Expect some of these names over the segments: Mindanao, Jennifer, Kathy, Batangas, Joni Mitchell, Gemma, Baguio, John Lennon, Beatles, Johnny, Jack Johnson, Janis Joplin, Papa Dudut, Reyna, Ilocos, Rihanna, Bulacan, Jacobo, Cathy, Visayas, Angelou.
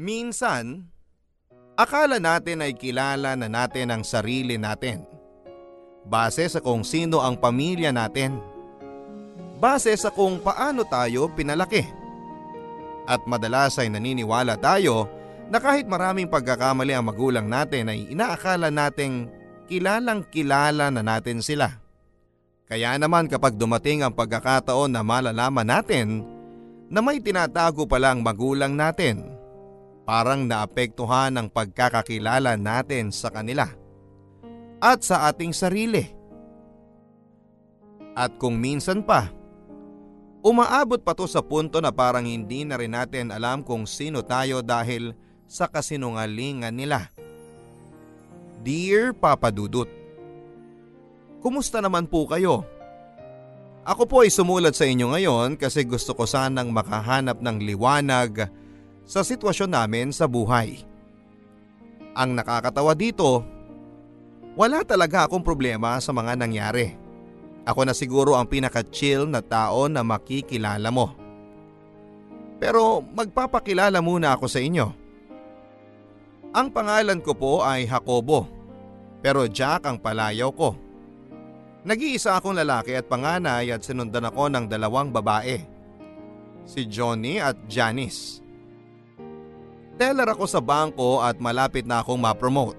Minsan, akala natin ay kilala na natin ang sarili natin. Base sa kung sino ang pamilya natin. Base sa kung paano tayo pinalaki. At madalas ay naniniwala tayo na kahit maraming pagkakamali ang magulang natin ay inaakala nating kilalang kilala na natin sila. Kaya naman kapag dumating ang pagkakataon na malalaman natin na may tinatago palang magulang natin, parang naapektuhan ang pagkakakilala natin sa kanila at sa ating sarili. At kung minsan pa, umaabot pa to sa punto na parang hindi na rin natin alam kung sino tayo dahil sa kasinungalingan nila. Dear Papa Dudut, kumusta naman po kayo? Ako po ay sumulat sa inyo ngayon kasi gusto ko sanang makahanap ng liwanag sa sitwasyon namin sa buhay. Ang nakakatawa dito, wala talaga akong problema sa mga nangyari. Ako na siguro ang pinaka-chill na tao na makikilala mo. Pero magpapakilala muna ako sa inyo. Ang pangalan ko po ay Jacobo, pero Jack ang palayaw ko. Nag-iisa akong lalaki at panganay at sinundan ako ng dalawang babae, si Johnny at Janice. Teller ako sa bangko at malapit na akong ma-promote.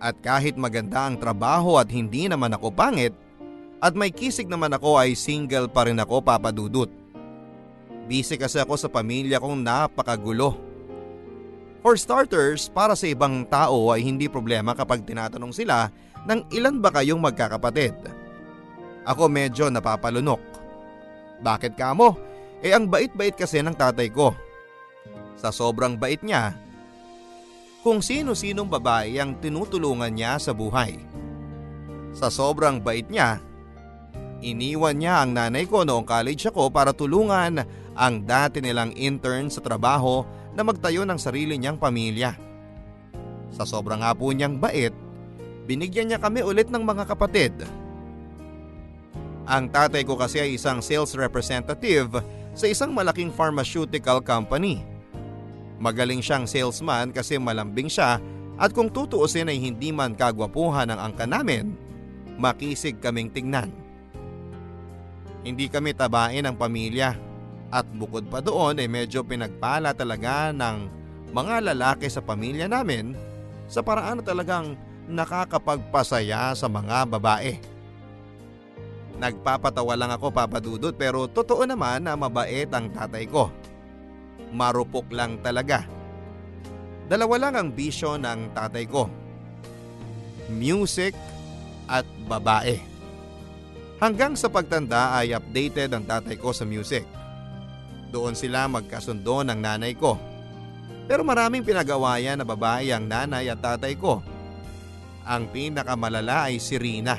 At kahit maganda ang trabaho at hindi naman ako pangit, at may kisig naman ako ay single pa rin ako, Papa Dudut. Busy kasi ako sa pamilya kong napakagulo. For starters, para sa ibang tao ay hindi problema kapag tinatanong sila ng ilan ba kayong magkakapatid. Ako medyo napapalunok. Bakit ka mo? Ang bait-bait kasi ng tatay ko. Sa sobrang bait niya, kung sino-sinong babae ang tinutulungan niya sa buhay. Sa sobrang bait niya, iniwan niya ang nanay ko noong college ako para tulungan ang dati nilang intern sa trabaho na magtayo ng sarili niyang pamilya. Sa sobrang nga po niyang bait, binigyan niya kami ulit ng mga kapatid. Ang tatay ko kasi ay isang sales representative sa isang malaking pharmaceutical company. Magaling siyang salesman kasi malambing siya at kung tutuusin ay hindi man kagwapuhan ang angka namin, makisig kaming tingnan. Hindi kami tabain ng pamilya at bukod pa doon ay medyo pinagpala talaga ng mga lalaki sa pamilya namin sa paraan na talagang nakakapagpasaya sa mga babae. Nagpapatawa lang ako, Papa Dudut, pero totoo naman na mabait ang tatay ko. Marupok lang talaga. Dalawa lang ang bisyo ng tatay ko. Music at babae. Hanggang sa pagtanda ay updated ang tatay ko sa music. Doon sila magkasundo ng nanay ko. Pero maraming pinagawayan na babae ang nanay at tatay ko. Ang pinakamalala ay si Reyna.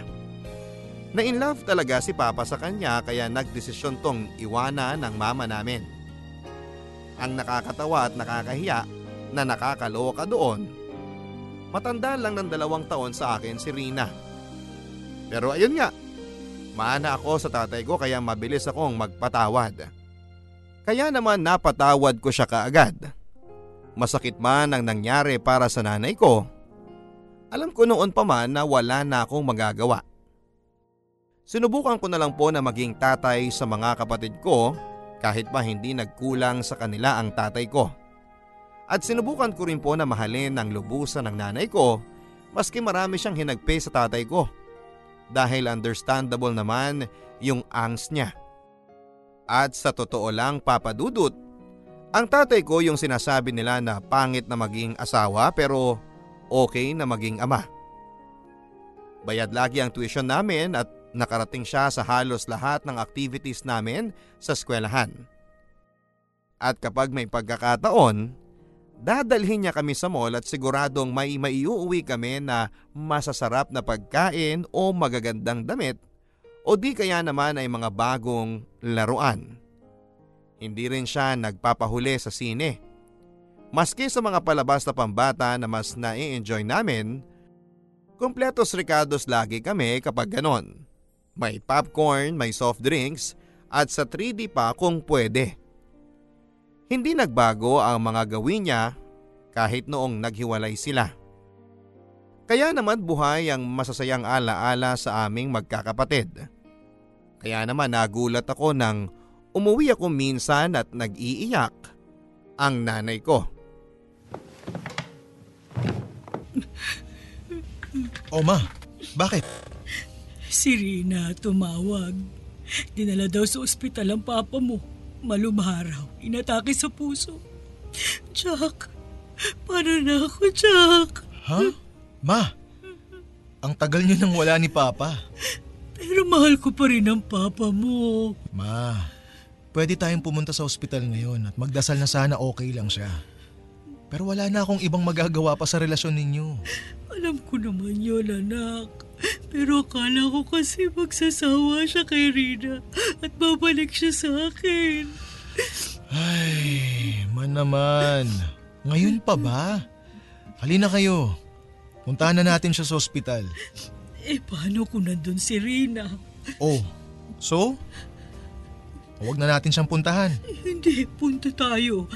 Na-inlove talaga si Papa sa kanya kaya nagdesisyon tong iwanan ng mama namin. Ang nakakatawa at nakakahiya na nakakaloka doon, matanda lang ng 2 taon sa akin si Reyna. Pero ayun nga, maana ako sa tatay ko kaya mabilis akong magpatawad. Kaya naman napatawad ko siya kaagad. Masakit man ang nangyari para sa nanay ko, alam ko noon pa man na wala na akong magagawa. Sinubukan ko na lang po na maging tatay sa mga kapatid ko kahit pa hindi nagkulang sa kanila ang tatay ko. At sinubukan ko rin po na mahalin ang lubusan ng nanay ko maski marami siyang hinagpe sa tatay ko. Dahil understandable naman yung angst niya. At sa totoo lang, Papa Dudut, ang tatay ko yung sinasabi nila na pangit na maging asawa pero okay na maging ama. Bayad lagi ang tuition namin at nakarating siya sa halos lahat ng activities namin sa eskwelahan. At kapag may pagkakataon, dadalhin niya kami sa mall at siguradong may maiuwi kami na masasarap na pagkain o magagandang damit o di kaya naman ay mga bagong laruan. Hindi rin siya nagpapahuli sa sine. Maski sa mga palabas na pambata na mas nai-enjoy namin, kumpletos ricados lagi kami kapag ganon. May popcorn, may soft drinks at sa 3D pa kung pwede. Hindi nagbago ang mga gawin niya kahit noong naghiwalay sila. Kaya naman buhay ang masasayang alaala sa aming magkakapatid. Kaya naman nagulat ako nang umuwi ako minsan at nag-iiyak ang nanay ko. O ma, bakit? Si Reyna tumawag. Dinala daw sa ospital ang papa mo. Malumaraw, inatake sa puso. Jack, paano na ako, Jack? Ha? Ma, ang tagal niyo nang wala ni papa. Pero mahal ko pa rin ang papa mo. Ma, pwede tayong pumunta sa ospital ngayon at magdasal na sana okay lang siya. Pero wala na akong ibang magagawa pa sa relasyon ninyo. Alam ko naman yun, anak. Pero akala ko kasi magsasawa siya kay Reyna at babalik siya sa akin. Ay, man naman. Ngayon pa ba? Halina kayo. Puntahan na natin siya sa ospital. Eh, paano kung nandun si Reyna? Oh, so? Huwag na natin siyang puntahan. Hindi, punta tayo.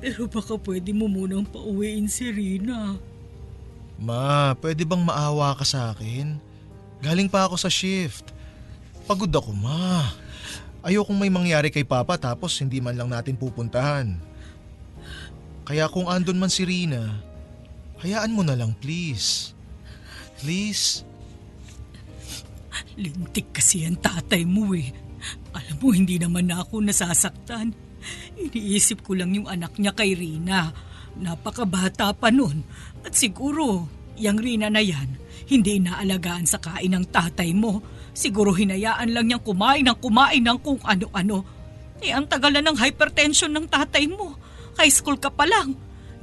Pero baka pwede mo munang pauwiin si Reyna. Ma, pwede bang maawa ka sa akin? Galing pa ako sa shift. Pagod ako, ma. Ayokong may mangyari kay Papa tapos hindi man lang natin pupuntahan. Kaya kung andun man si Reyna, hayaan mo na lang, please. Please. Lintik kasi ang tatay mo eh. Alam mo, hindi naman na ako nasasaktan. Iniisip ko lang yung anak niya kay Reyna. Napakabata pa nun. At siguro, yung Reyna na yan, hindi inaalagaan sa kain ng tatay mo. Siguro hinayaan lang niyang kumain ng kung ano-ano. Eh, ang tagal na ng hypertension ng tatay mo. High school ka pa lang.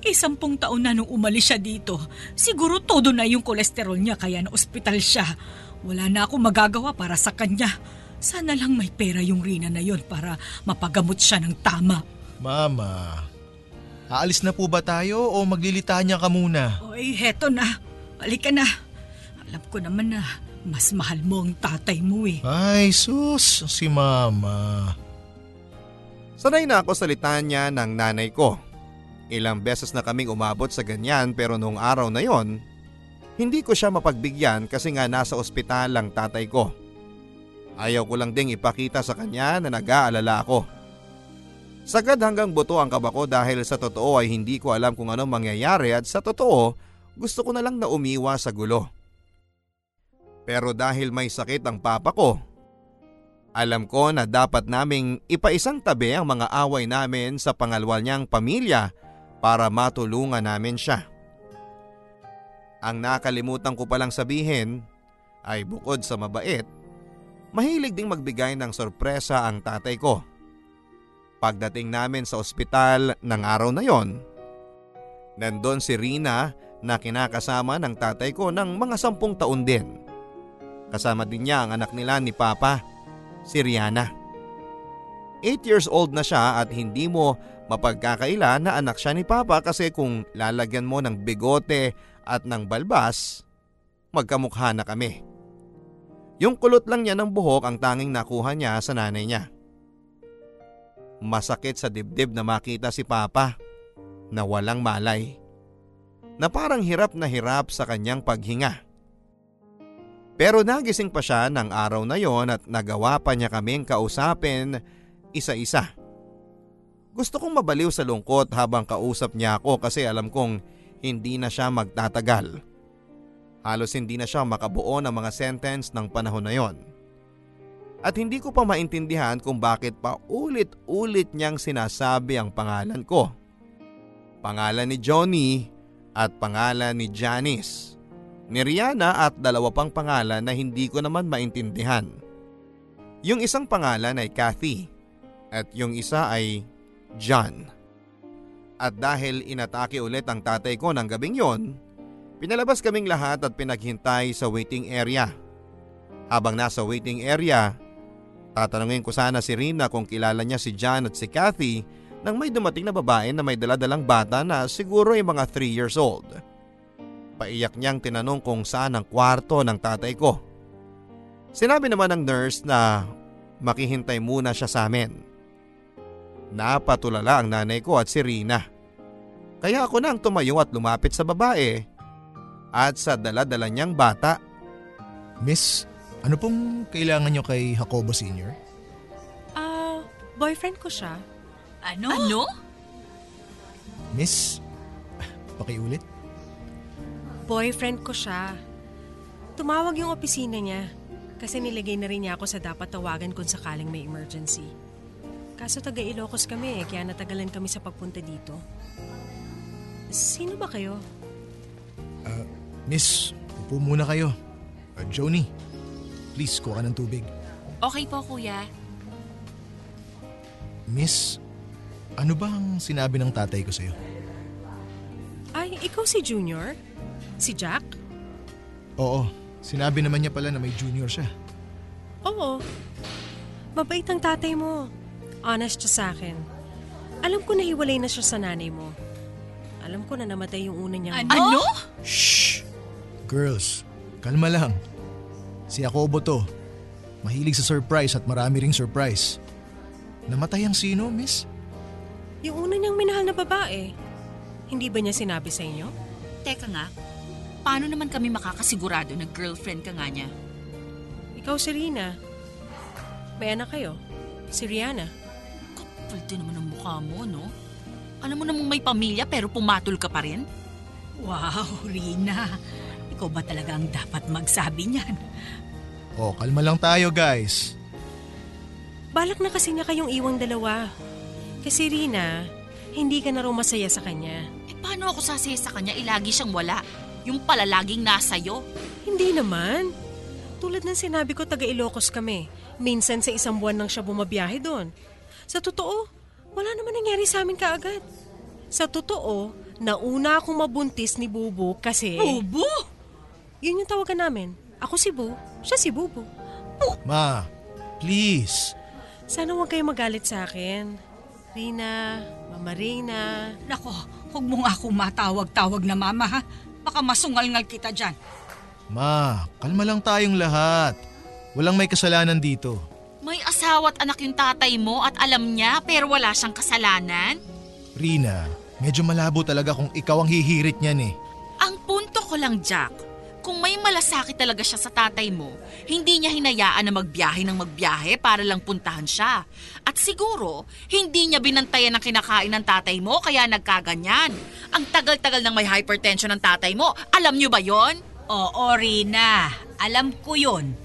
Eh, 10 taon na nung umalis siya dito. Siguro todo na yung kolesterol niya kaya na-ospital siya. Wala na akong magagawa para sa kanya. Sana lang may pera yung Reyna na yon para mapagamot siya ng tama. Mama, aalis na po ba tayo o maglilitanya ka muna? Oy, heto na. Halika na. Alam ko naman na mas mahal mo ang tatay mo eh. Ay, sus, si Mama. Sanay na ako sa litanya ng nanay ko. Ilang beses na kaming umabot sa ganyan pero noong araw na yon, hindi ko siya mapagbigyan kasi nga nasa ospital ang tatay ko. Ayaw ko lang ding ipakita sa kanya na nag-aalala ako. Sagad hanggang buto ang kaba ko dahil sa totoo ay hindi ko alam kung anong mangyayari at sa totoo gusto ko na lang na umiwa sa gulo. Pero dahil may sakit ang papa ko, alam ko na dapat naming ipaisang tabi ang mga away namin sa pangalwal niyang pamilya para matulungan namin siya. Ang nakalimutan ko palang sabihin ay bukod sa mabait, mahilig ding magbigay ng sorpresa ang tatay ko. Pagdating namin sa ospital ng araw na yon, nandun si Reyna na kinakasama ng tatay ko ng mga 10 taon din. Kasama din niya ang anak nila ni Papa, si Rihanna. 8 years old na siya at hindi mo mapagkakaila na anak siya ni Papa kasi kung lalagyan mo ng bigote at ng balbas, magkamukha na kami. Yung kulot lang niya ng buhok ang tanging nakuha niya sa nanay niya. Masakit sa dibdib na makita si Papa na walang malay, na parang hirap na hirap sa kanyang paghinga. Pero nagising pa siya ng araw na yon at nagawa pa niya kaming kausapin isa-isa. Gusto kong mabaliw sa lungkot habang kausap niya ako kasi alam kong hindi na siya magtatagal. Halos hindi na siya makabuo ng mga sentence ng panahon na yon. At hindi ko pa maintindihan kung bakit pa ulit-ulit niyang sinasabi ang pangalan ko. Pangalan ni Johnny at pangalan ni Janis, ni Rihanna at 2 pang pangalan na hindi ko naman maintindihan. Yung isang pangalan ay Kathy at yung isa ay John. At dahil inatake ulit ang tatay ko ng gabing yon, pinalabas kaming lahat at pinaghintay sa waiting area. Habang nasa waiting area, tatanungin ko sana si Reyna kung kilala niya si John at si Kathy nang may dumating na babae na may daladalang bata na siguro ay mga 3 years old. Paiyak niyang tinanong kung saan ang kwarto ng tatay ko. Sinabi naman ng nurse na makihintay muna siya sa amin. Napatulala ang nanay ko at si Reyna. Kaya ako na ang tumayo at lumapit sa babae at sa dala-dala niyang bata. Miss, ano pong kailangan niyo kay Jacobo Sr.? Boyfriend ko siya. Ano? Ano? Miss, pakiulit. Boyfriend ko siya. Tumawag yung opisina niya kasi nilagay na rin niya ako sa dapat tawagan kung sakaling may emergency. Kaso taga Ilocos kami kaya natagalan kami sa pagpunta dito. Sino ba kayo? Miss, upo muna kayo. Joni, please kuha ng tubig. Okay po, kuya. Miss, ano ba ang sinabi ng tatay ko sa'yo? Ay, ikaw si Junior? Si Jack? Oo, sinabi naman niya pala na may Junior siya. Oo, mabait ang tatay mo. Honest siya sa'kin. Alam ko na hiwalay na siya sa nanay mo. Alam ko na namatay yung una niya. Ano? Shh! Girls, kalma lang. Si Jacobo to, mahilig sa surprise at marami ring surprise. Namatay ang sino, miss? Yung una niyang minahal na babae. Hindi ba niya sinabi sa inyo? Teka nga, paano naman kami makakasigurado na girlfriend ka nga niya? Ikaw si Reyna. May anak kayo, si Rihanna. Kapal din naman ang mukha mo, no? Alam mo namang may pamilya pero pumatol ka pa rin? Wow, Reyna. Ikaw ba talaga ang dapat magsabi niyan? Oh, kalma lang tayo, guys. Balak na kasi niya kayong iwang dalawa. Kasi Reyna, hindi ka na raw masaya sa kanya. Eh paano ako sasaya sa kanya? Ilagi siyang wala. Yung pala laging nasa'yo. Hindi naman. Tulad ng sinabi ko, taga Ilocos kami. Minsan sa isang buwan lang siya bumabiyahe doon. Sa totoo, wala naman nangyari sa amin kaagad. Sa totoo, nauna akong mabuntis ni Bubu kasi... Bubu? Yun yung tawagan namin. Ako si Bu, siya si Bubu. Ma, please... Sana huwag kayo magalit sa akin. Reyna, Mama Reyna. Nako, huwag mong ako matawag-tawag na mama ha. Baka masungal-ngal kita dyan. Ma, kalma lang tayong lahat. Walang may kasalanan dito. May asawa at anak yung tatay mo at alam niya pero wala siyang kasalanan? Reyna, medyo malabo talaga kung ikaw ang hihirit niyan eh. Ang punto ko lang, Jack, kung may malasakit talaga siya sa tatay mo, hindi niya hinayaan na magbiyahe ng magbiyahe para lang puntahan siya. At siguro, hindi niya binantayan ang kinakain ng tatay mo kaya nagkaganyan. Ang tagal-tagal ng may hypertension ng tatay mo, alam niyo ba yon? Oo, Reyna. Alam ko yon.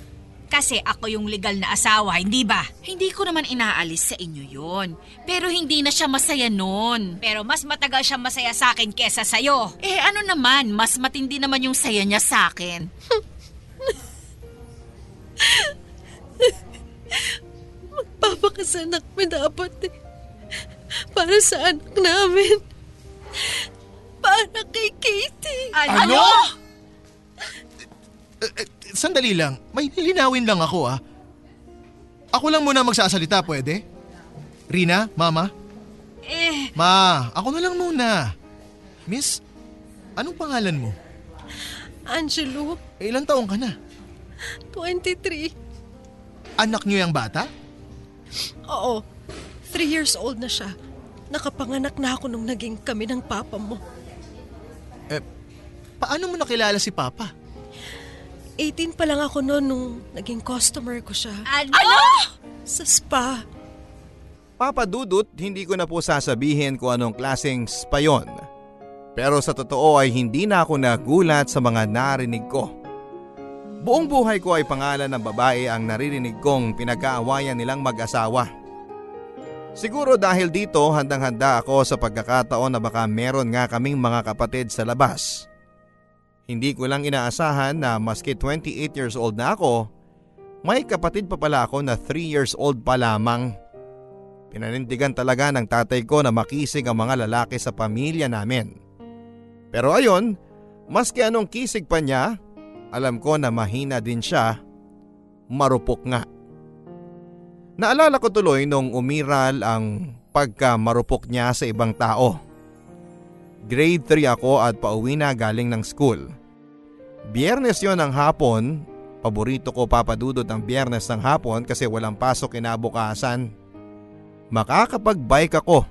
Kasi ako yung legal na asawa, hindi ba? Hindi ko naman inaalis sa inyo yon. Pero hindi na siya masaya nun. Pero mas matagal siya masaya sa akin kesa sa'yo. Eh ano naman, mas matindi naman yung saya niya sa akin. Magpapakasanak na dapat eh. Para sa anak namin. Para kay Kathy. Ano? Sandali lang, may nilinawin lang ako ah. Ako lang muna magsasalita, pwede? Reyna, Mama? Ma, ako na lang muna. Miss, anong pangalan mo? Angelou. Ilang taong ka na? 23. Anak niyo yung bata? Oo, 3 years old na siya. Nakapanganak na ako nung naging kami ng papa mo. Paano mo nakilala si papa? 18 pa lang ako noon nung naging customer ko siya. Ano? Sa spa. Papa Dudut, hindi ko na po sasabihin kung anong klaseng spa yon. Pero sa totoo ay hindi na ako nagulat sa mga narinig ko. Buong buhay ko ay pangalan ng babae ang naririnig kong pinagkaawayan nilang mag-asawa. Siguro dahil dito handang-handa ako sa pagkakataon na baka meron nga kaming mga kapatid sa labas. Hindi ko lang inaasahan na maski 28 years old na ako, may kapatid pa pala ako na 3 years old pa lamang. Pinanindigan talaga ng tatay ko na makisig ang mga lalaki sa pamilya namin. Pero ayun, maski anong kisig pa niya, alam ko na mahina din siya, marupok nga. Naalala ko tuloy nung umiral ang pagkamarupok niya sa ibang tao. Grade 3 ako at pauwi na galing ng school. Biyernes yon ang hapon, paborito ko papadudod ang biyernes ng hapon kasi walang pasok kinabukasan. makakapag-bike ako.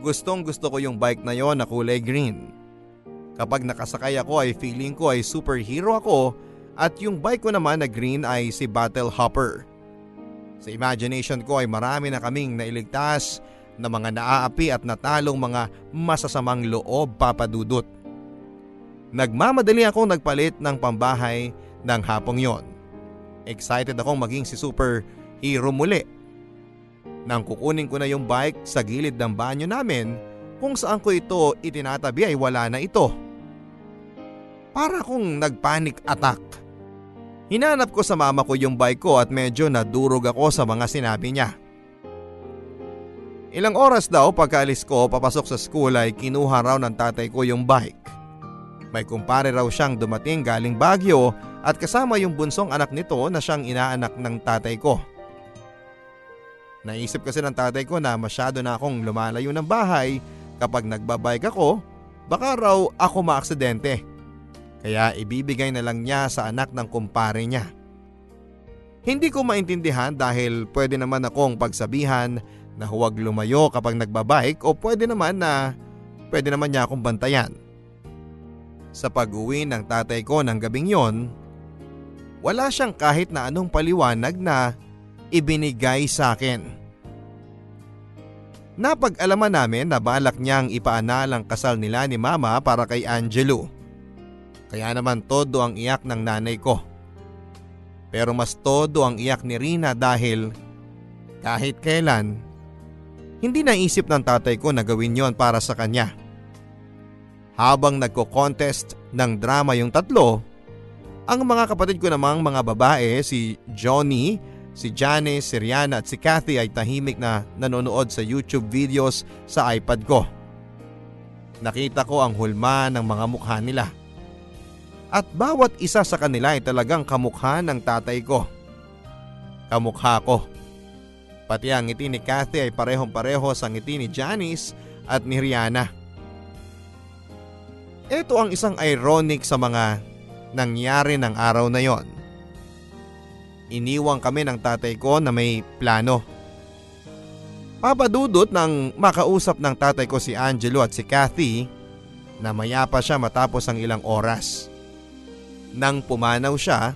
Gustong gusto ko yung bike na yon na kulay green. Kapag nakasakay ako ay feeling ko ay superhero ako at yung bike ko naman na green ay si Battle Hopper. Sa imagination ko ay marami na kaming nailigtas na mga naaapi at natalong mga masasamang loob, Papa Dudut. Nagmamadali akong nagpalit ng pambahay ng hapong yon. Excited akong maging si superhero muli. Nang kukunin ko na yung bike sa gilid ng banyo namin, kung saan ko ito itinatabi ay wala na ito. Para kong nagpanic attack. Hinanap ko sa mama ko yung bike ko at medyo nadurog ako sa mga sinabi niya. Ilang oras daw pagkaalis ko papasok sa school ay kinuha raw ng tatay ko yung bike. May kumpare raw siyang dumating galing Baguio at kasama yung bunsong anak nito na siyang inaanak ng tatay ko. Naisip kasi ng tatay ko na masyado na akong lumalayo ng bahay. Kapag nagbabike ako, baka raw ako maaksidente. Kaya ibibigay na lang niya sa anak ng kumpare niya. Hindi ko maintindihan dahil pwede naman akong pagsabihan na huwag lumayo kapag nagbabike o pwede naman niya akong bantayan. Sa pag-uwi ng tatay ko ng gabing yon, wala siyang kahit na anong paliwanag na ibinigay sa akin. Napag-alaman namin na balak niyang ipaanal ang kasal nila ni Mama para kay Angelou. Kaya naman todo ang iyak ng nanay ko. Pero mas todo ang iyak ni Reyna dahil kahit kailan, hindi naisip ng tatay ko na gawin yon para sa kanya. Habang nagko-contest ng drama yung tatlo, ang mga kapatid ko namang mga babae, si Johnny, si Janis, si Rihanna at si Cathy ay tahimik na nanonood sa YouTube videos sa iPad ko. Nakita ko ang hulma ng mga mukha nila. At bawat isa sa kanila ay talagang kamukha ng tatay ko. Kamukha ko. Pati ang ngiti ni Kathy ay parehong-pareho sa ngiti ni Janis at ni Rihanna. Ito ang isang ironic sa mga nangyari ng araw na yon. Iniwang kami ng tatay ko na may plano. Papadudot nang makausap ng tatay ko si Angelou at si Kathy na mayapa siya matapos ang ilang oras. Nang pumanaw siya,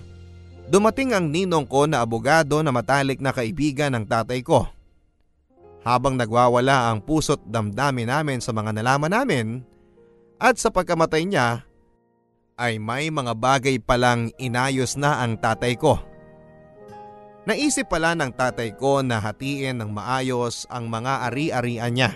dumating ang ninong ko na abogado na matalik na kaibigan ng tatay ko. Habang nagwawala ang puso't damdamin namin sa mga nalaman namin at sa pagkamatay niya ay may mga bagay palang inayos na ang tatay ko. Naisip pala ng tatay ko na hatiin ng maayos ang mga ari-arian niya.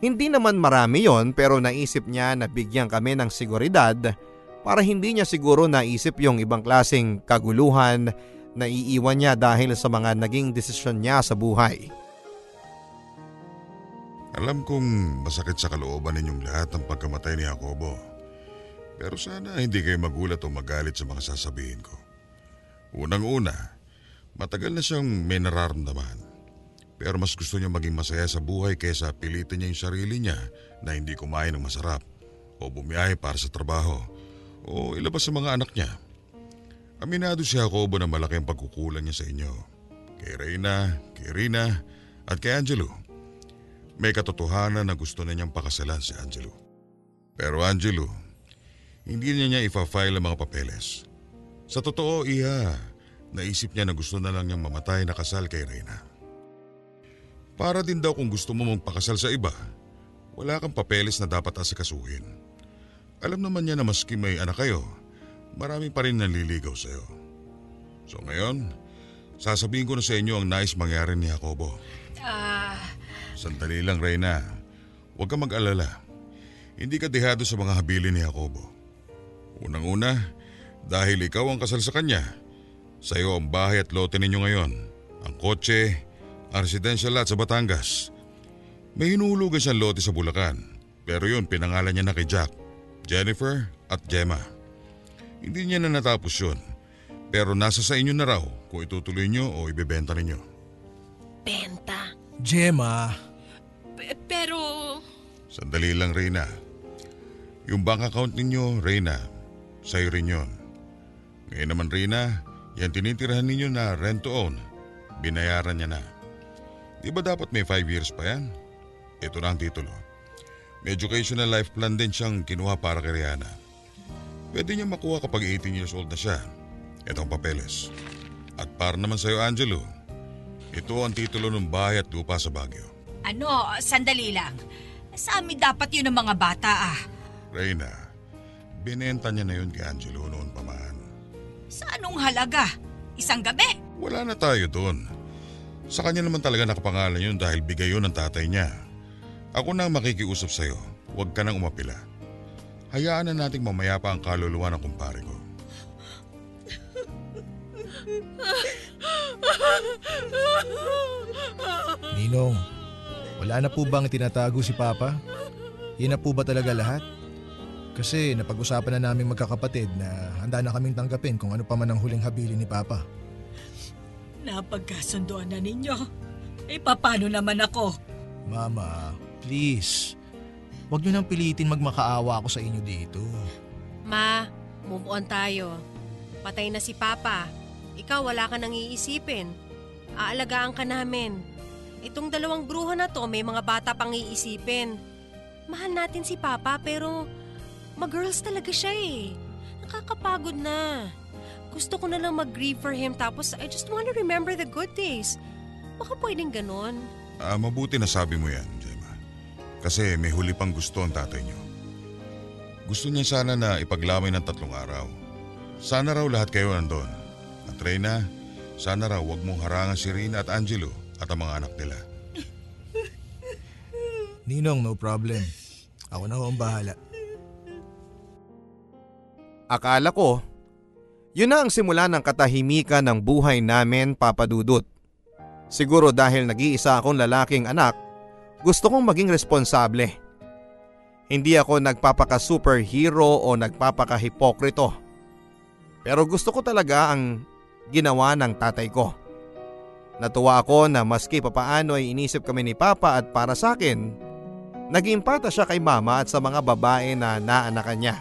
Hindi naman marami yon pero naisip niya na bigyan kami ng seguridad para hindi niya siguro naisip yung ibang klaseng kaguluhan na iiwan niya dahil sa mga naging desisyon niya sa buhay. Alam kong masakit sa kalooban ninyong lahat ang pagkamatay ni Jacobo. Pero sana hindi kayo magulat o magalit sa mga sasabihin ko. Unang-una, matagal na siyang may nararamdaman. Pero mas gusto niya maging masaya sa buhay kaysa pilitin niya yung sarili niya na hindi kumain ng masarap o bumiyahe para sa trabaho o ilabas sa mga anak niya. Aminado si Jacobo na malaki ang pagkukulang niya sa inyo. Kay Reyna, kay Rina at kay Angelou. May katotohanan na gusto na niyang pakasalan si Angelou. Pero Angelou, hindi niya ipa-file ang mga papeles. Sa totoo, iha, naisip niya na gusto na lang niyang mamatay na kasal kay Reyna. Para din daw kung gusto mo magpakasal sa iba, wala kang papeles na dapat asikasuhin. Alam naman niya na maski may anak kayo, marami pa rin naliligaw sa'yo. So ngayon, sasabihin ko na sa inyo ang nais mangyari ni Jacobo. Sandali lang, Reyna. Huwag kang mag-alala. Hindi ka dehado sa mga habilin ni Jacobo. Unang-una, dahil ikaw ang kasal sa kanya, sa iyo ang bahay at lote ninyo ngayon, ang kotse, ang residential lot sa Batangas. May hinulugan siyang lote sa Bulacan, pero yun pinangalan niya na kay Jack, Jennifer at Gemma. Hindi niya na natapos yun, pero nasa sa inyo na raw kung itutuloy niyo o ibebenta ninyo. Benta? Gemma? Pero... Sandali lang, Reyna. Yung bank account ninyo, Reyna, sa'yo rin yun. Ngayon naman Reyna, yan tinitirahan ninyo na rent to own, binayaran niya na. Di ba dapat may 5 years pa yan? Ito na ang titulo. May educational life plan din siyang kinuha para kay Rihanna. Pwede niya makuha kapag 18 years old na siya. Itong papeles. At para naman sa'yo, Angelou, ito ang titulo ng bahay at lupa sa Baguio. Ano? Sandali lang. Sa amin dapat yun ng mga bata ah. Reyna, binenta niya na yun kay Angelou noon pa man. Sa anong halaga? Isang gabi? Wala na tayo doon. Sa kanya naman talaga nakapangalan yun dahil bigay yun ng tatay niya. Ako na ang makikiusap sa'yo. Huwag ka nang umapila. Hayaan na nating mamaya pa ang kaluluwa ng kumpare ko. Ninong, wala na po bang tinatago si Papa? Yan na po ba talaga lahat? Kasi napag-usapan na namin magkakapatid na handa na kaming tanggapin kung ano pa man ang huling habili ni Papa. Napagkasundoan na ninyo. Eh, paano naman ako? Mama, please. Huwag niyo nang pilitin magmakaawa ako sa inyo dito. Ma, move on tayo. Patay na si Papa. Ikaw, wala ka nang iisipin. Aalagaan ka namin. Itong dalawang bruha na to, may mga bata pang iisipin. Mahal natin si Papa pero mag-girls talaga siya eh. Nakakapagod na. Gusto ko na lang mag-grieve for him tapos I just want to remember the good days. Baka pwedeng ganon. Mabuti na sabi mo yan, Gemma. Kasi may huli pang gusto ang tatay niyo. Gusto niya sana na ipaglamay ng 3 araw. Sana raw lahat kayo nandun. At Reyna, sana raw huwag mong harangan si Reyna at Angelou at ang mga anak nila. Ninong, no problem. Ako na ho ang bahala. Akala ko, yun na ang simula ng katahimikan ng buhay namin, Papa Dudut. Siguro dahil nag-iisa akong lalaking anak, gusto kong maging responsable. Hindi ako nagpapaka-superhero o nagpapaka-hipokrito. Pero gusto ko talaga ang ginawa ng tatay ko. Natuwa ako na maski papaano ay inisip kami ni Papa at para sa akin, naging pata siya kay Mama at sa mga babae na naanakan niya.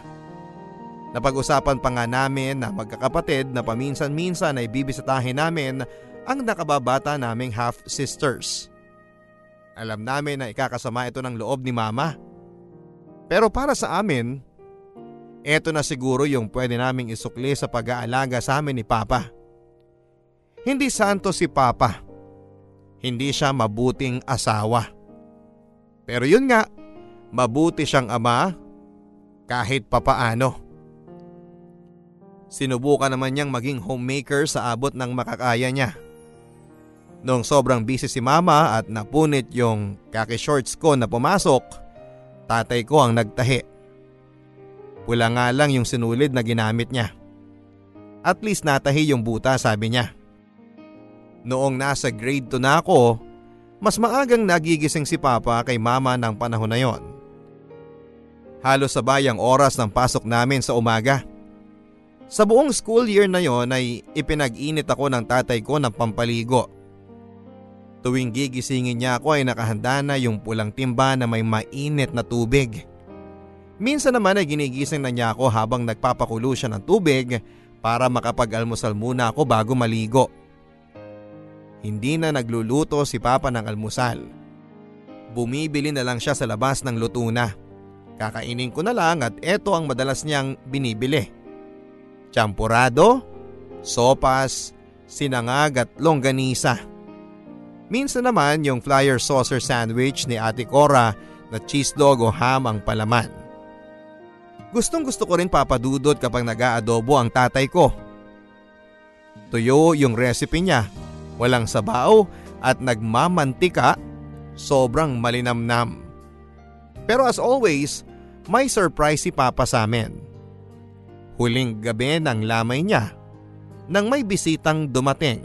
Napag-usapan pa nga namin na magkakapatid na paminsan-minsan ay bibisitahin namin ang nakababata naming half-sisters. Alam namin na ikakasama ito ng loob ni Mama. Pero para sa amin, ito na siguro yung pwede naming isukli sa pag-aalaga sa amin ni Papa. Hindi santo si Papa. Hindi siya mabuting asawa. Pero yun nga, mabuti siyang ama kahit papaano. Sinubukan naman niyang maging homemaker sa abot ng makakaya niya. Noong sobrang busy si Mama at napunit yung khaki shorts ko na pumasok, tatay ko ang nagtahi. Pula nga lang yung sinulid na ginamit niya. At least natahi yung buta, sabi niya. Noong nasa grade 2 na ako, mas maagang nagigising si Papa kay Mama ng panahon na yon. Halos sabay ang oras ng pasok namin sa umaga. Sa buong school year na yon ay ipinag-init ako ng tatay ko ng pampaligo. Tuwing gigisingin niya ako ay nakahanda na yung pulang timba na may mainit na tubig. Minsan naman ay ginigising na niya ako habang nagpapakulo siya ng tubig para makapag-almusal muna ako bago maligo. Hindi na nagluluto si Papa ng almusal. Bumibili na lang siya sa labas ng lutuna. Kakainin ko na lang at eto ang madalas niyang binibili. Champurado, sopas, sinangag at longganisa. Minsan naman yung flyer saucer sandwich ni Ate Cora na cheese dog o ham ang palaman. Gustong gusto ko rin papadudot kapag nag-aadobo ang tatay ko. Tuyo yung recipe niya, walang sabaw at nagmamantika, sobrang malinamnam. Pero as always, may surprise si Papa sa amin. Huling gabi ng lamay niya nang may bisitang dumating.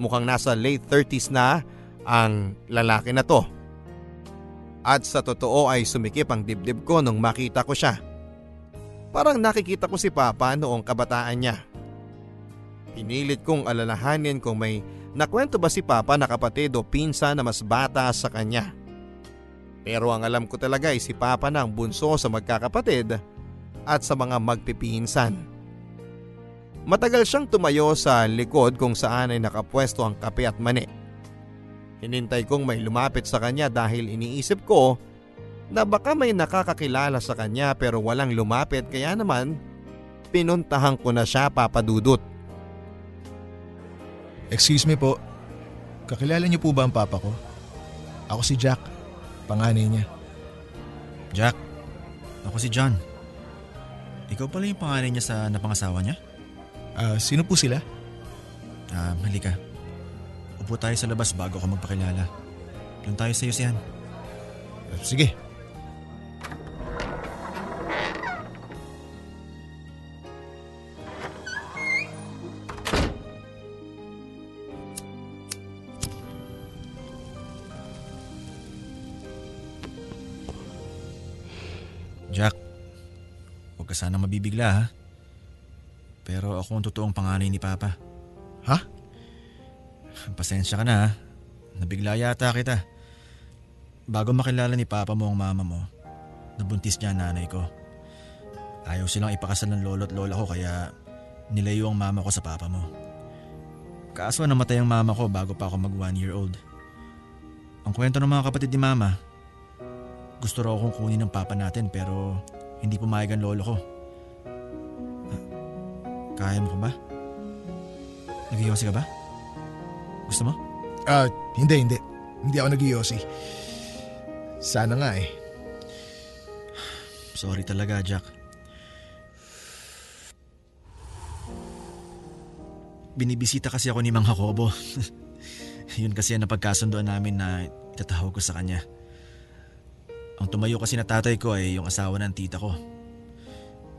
Mukhang nasa late 30s na ang lalaki na to. At sa totoo ay sumikip ang dibdib ko nung makita ko siya. Parang nakikita ko si Papa noong kabataan niya. Pinilit kong alalahanin kung may nakwento ba si Papa na kapatid o pinsa na mas bata sa kanya. Pero ang alam ko talaga ay si Papa na ang bunso sa magkakapatid at sa mga magpipinsan. Matagal siyang tumayo sa likod kung saan ay nakapwesto ang kape at mani. Hinintay kong may lumapit sa kanya dahil iniisip ko na baka may nakakakilala sa kanya pero walang lumapit kaya naman pinuntahan ko na siya, Papa Dudut. Excuse me po, kakilala niyo po ba ang papa ko? Ako si Jack, panganay niya. Jack, ako si John. Ikaw pala yung panganay niya sa napangasawa niya? Sino po sila? Halika. Upo tayo sa labas bago ako magpakilala. Doon tayo sa Yusian. Sige. Jack, huwag ka sanang mabibigla ha. Pero ako ang totoong panganay ni Papa. Ha? Pasensya ka na ha. Nabigla yata kita. Bago makilala ni Papa mo ang mama mo, nabuntis niya ang nanay ko. Ayaw silang ipakasal ng lolo at lola ko kaya nilayo ang mama ko sa papa mo. Kaso namatay ang mama ko bago pa ako mag 1 year old. Ang kwento ng mga kapatid ni mama, gusto raw akong kunin ng papa natin pero hindi pumayag ang lolo ko. Kaya mo ka ba? Nag-iyosi ka ba? Gusto mo? Hindi. Hindi ako nag-iyosi. Sana nga eh. Sorry talaga, Jack. Binibisita kasi ako ni Mang Jacobo. Yun kasi ang napagkasundoan namin na itatawag ko sa kanya. Ang tumayo kasi na tatay ko ay yung asawa ng tita ko.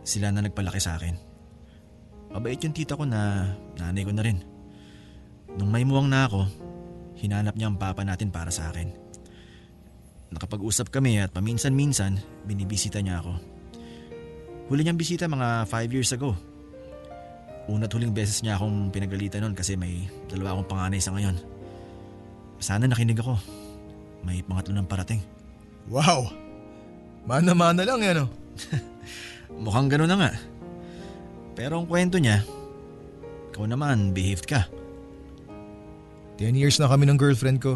Sila na nagpalaki sa akin. Mabait yung tita ko na nanay ko na rin. Nung may muwang na ako, hinanap niya ang papa natin para sa akin. Nakapag-usap kami at paminsan-minsan binibisita niya ako. Huli niyang bisita mga 5 years ago. Una't huling beses niya akong pinagalitan nun kasi may 2 akong panganay sa ngayon. Sana nakinig ako. May pangatlo ng parating. Wow! Mana-mana lang yan oh. Mukhang gano'n na nga. Pero ang kwento niya, ikaw naman, behaved ka. 10 years na kami ng girlfriend ko.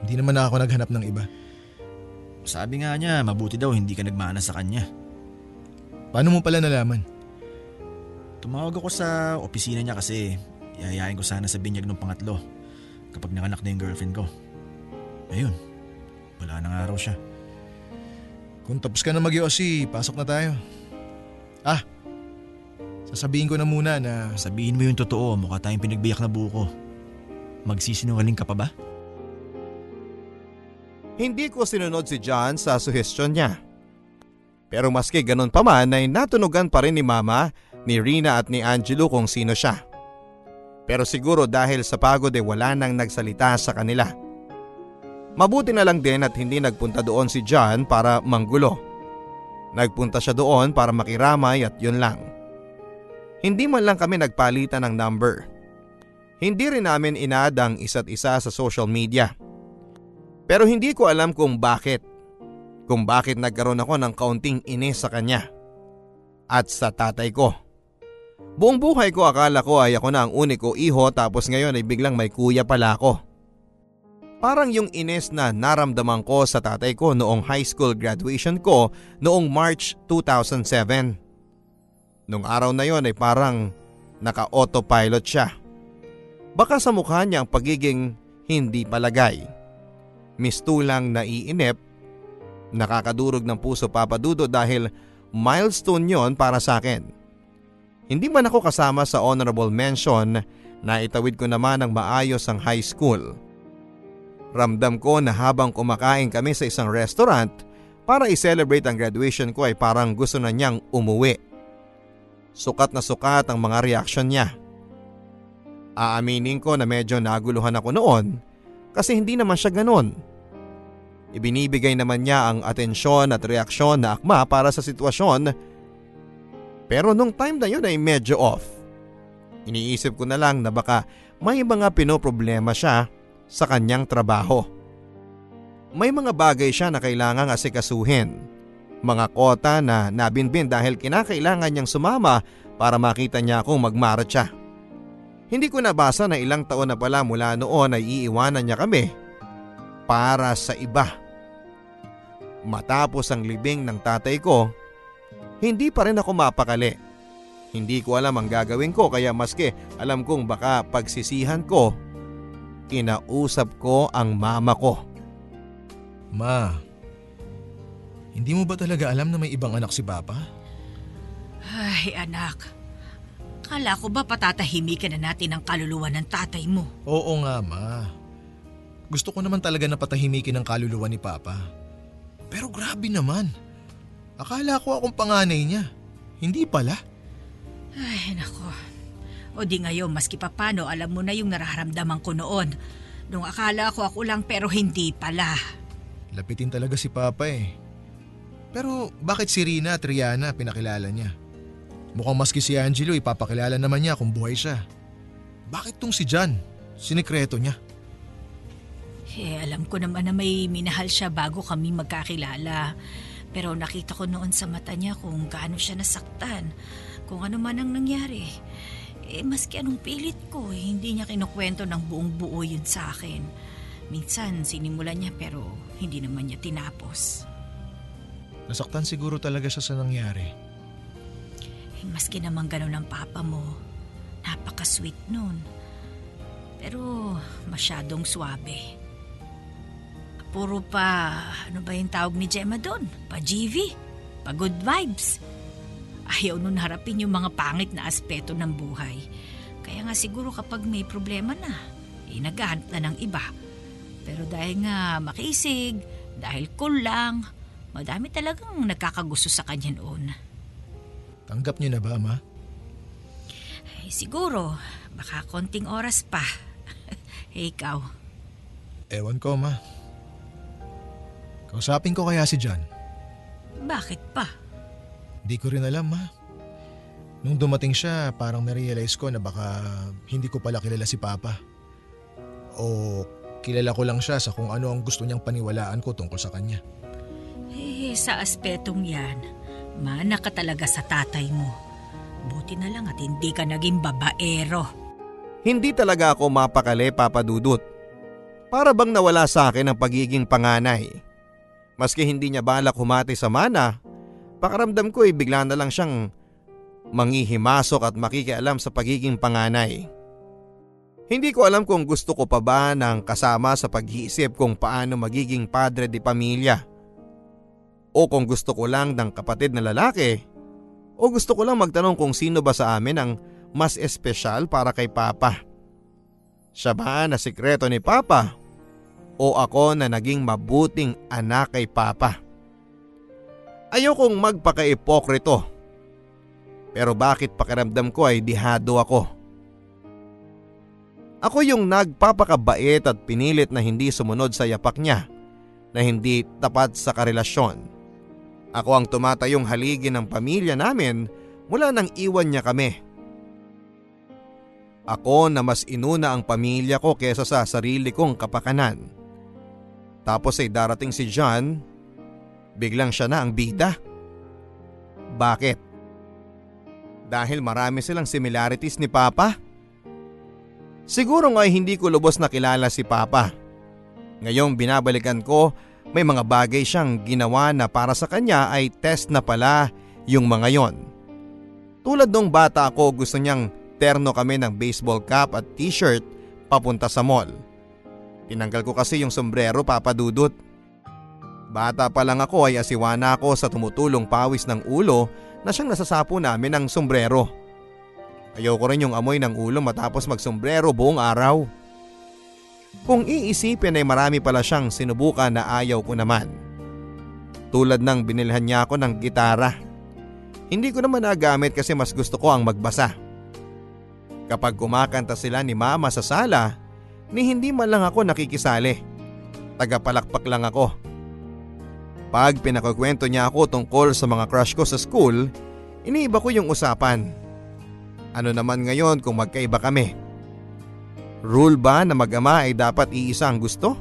Hindi naman na ako naghanap ng iba. Sabi nga niya, mabuti daw hindi ka nagmana sa kanya. Paano mo pala nalaman? Tumawag ako sa opisina niya kasi yayain ko sana sa binyag ng pangatlo kapag nakanak na yung girlfriend ko. Ayun, wala nang araw siya. Kung tapos ka na mag-yosi, pasok na tayo. Sasabihin ko na muna na… Sabihin mo yung totoo, mukha tayong pinagbiyak na buko. Magsisinungaling ka pa ba? Hindi ko sinunod si John sa suhestyon niya. Pero maski ganun pa man ay natunugan pa rin ni Mama, ni Reyna at ni Angelou kung sino siya. Pero siguro dahil sa pagod ay wala nang nagsalita sa kanila. Mabuti na lang din at hindi nagpunta doon si John para manggulo. Nagpunta siya doon para makiramay at yun lang. Hindi man lang kami nagpalitan ng number. Hindi rin namin inaad ang isa't isa sa social media. Pero hindi ko alam kung bakit. Kung bakit nagkaroon ako ng kaunting inis sa kanya. At sa tatay ko. Buong buhay ko akala ko ay ako na ang uniko iho tapos ngayon ay biglang may kuya pala ako. Parang yung inis na naramdaman ko sa tatay ko noong high school graduation ko noong March 2007. Noong araw na yon ay parang naka-autopilot siya. Baka sa mukha niya ang pagiging hindi palagay. Mistulang naiinip, nakakadurog ng puso Papa Dudo dahil milestone yon para sa akin. Hindi man ako kasama sa honorable mention na itawid ko naman ng maayos ang high school. Ramdam ko na habang kumakain kami sa isang restaurant para i-celebrate ang graduation ko ay parang gusto na niyang umuwi. Sukat na sukat ang mga reaksyon niya. Aaminin ko na medyo naguluhan ako noon kasi hindi naman siya ganun. Ibinibigay naman niya ang atensyon at reaksyon na akma para sa sitwasyon pero nung time na yun ay medyo off. Iniisip ko na lang na baka may mga pinoproblema siya sa kanyang trabaho. May mga bagay siya na kailangang asikasuhin. Mga kota na nabinbin dahil kinakailangan niyang sumama para makita niya akong magmarcha. Hindi ko nabasa na ilang taon na pala mula noon ay iiwanan niya kami para sa iba. Matapos ang libing ng tatay ko, hindi pa rin ako mapakali. Hindi ko alam ang gagawin ko kaya maski alam kong baka pagsisihan ko, kinausap ko ang mama ko. Ma, hindi mo ba talaga alam na may ibang anak si Papa? Ay anak, kala ko ba patatahimikan na natin ang kaluluwa ng tatay mo? Oo nga ma, gusto ko naman talaga na patahimikin ang kaluluwa ni Papa. Pero grabe naman, akala ko akong panganay niya, hindi pala. Ay nako, o di ngayon maski papano alam mo na yung nararamdaman ko noon. Nung akala ko ako lang pero hindi pala. Lapitin talaga si Papa eh. Pero bakit si Reyna at Rihanna pinakilala niya? Mukhang maski si Angelou ipapakilala naman niya kung buhay siya. Bakit tong si John? Sinikreto niya? Eh alam ko naman na may minahal siya bago kami magkakilala. Pero nakita ko noon sa mata niya kung gaano siya nasaktan. Kung ano man ang nangyari. Eh maski anong pilit ko, hindi niya kinukwento ng buong buo yun sa akin. Minsan sinimulan niya pero hindi naman niya tinapos. Nasaktan siguro talaga siya sa nangyari. Eh, maski naman ganun ang papa mo, napaka-sweet nun. Pero masyadong suabe. Puro pa, ano ba yung tawag ni Gemma doon? Pa-GV? Pa-good vibes? Ayaw nun harapin yung mga pangit na aspeto ng buhay. Kaya nga siguro kapag may problema na, naghahanap na ng iba. Pero dahil nga makisig, dahil cool lang, madami talagang nagkakagusto sa kanya noon. Tanggap niyo na ba, Ma? Ay, siguro, baka konting oras pa. Hey, ikaw. Ewan ko, Ma. Kausapin ko kaya si John? Bakit pa? Hindi ko rin alam, Ma. Nung dumating siya, parang narealize ko na baka hindi ko pala kilala si Papa. O kilala ko lang siya sa kung ano ang gusto niyang paniwalaan ko tungkol sa kanya. Eh, sa aspetong yan, mana ka talaga sa tatay mo. Buti na lang at hindi ka naging babaero. Hindi talaga ako mapakali, Papa Dudut. Para bang nawala sa akin ang pagiging panganay. Maski hindi niya balak humati sa mana, pakaramdam ko ay bigla na lang siyang manghihimasok at makikialam sa pagiging panganay. Hindi ko alam kung gusto ko pa ba ng kasama sa pag-iisip kung paano magiging padre de pamilya. O kung gusto ko lang ng kapatid na lalaki. O gusto ko lang magtanong kung sino ba sa amin ang mas espesyal para kay Papa. Siya ba na sikreto ni Papa? O ako na naging mabuting anak kay Papa? Ayokong magpaka-ipokrito. Pero bakit pakiramdam ko ay dihado ako? Ako yung nagpapakabait at pinilit na hindi sumunod sa yapak niya, na hindi tapat sa karelasyon. Ako ang tumatayong haligi ng pamilya namin mula nang iwan niya kami. Ako na mas inuna ang pamilya ko kesa sa sarili kong kapakanan. Tapos ay darating si John, biglang siya na ang bida. Bakit? Dahil marami silang similarities ni Papa? Siguro nga hindi ko lubos na kilala si Papa. Ngayong binabalikan ko, may mga bagay siyang ginawa na para sa kanya ay test na pala yung mga yon. Tulad nung bata ako, gusto niyang terno kami ng baseball cap at t-shirt papunta sa mall. Tinanggal ko kasi yung sombrero, Papa Dudut. Bata pa lang ako ay asiwana ako sa tumutulong pawis ng ulo na siyang nasasapo namin ng sombrero. Ayaw ko rin yung amoy ng ulo matapos magsombrero buong araw. Kung iisipin ay marami pala siyang sinubukan na ayaw ko naman. Tulad ng binilhan niya ako ng gitara. Hindi ko naman nagamit kasi mas gusto ko ang magbasa. Kapag kumakanta sila ni Mama sa sala, ni hindi man lang ako nakikisali. Tagapalakpak lang ako. Pag pinakakwento niya ako tungkol sa mga crush ko sa school, iniiba ko yung usapan. Ano naman ngayon kung magkaiba kami? Rule ba na mag-ama ay dapat iisa ang gusto?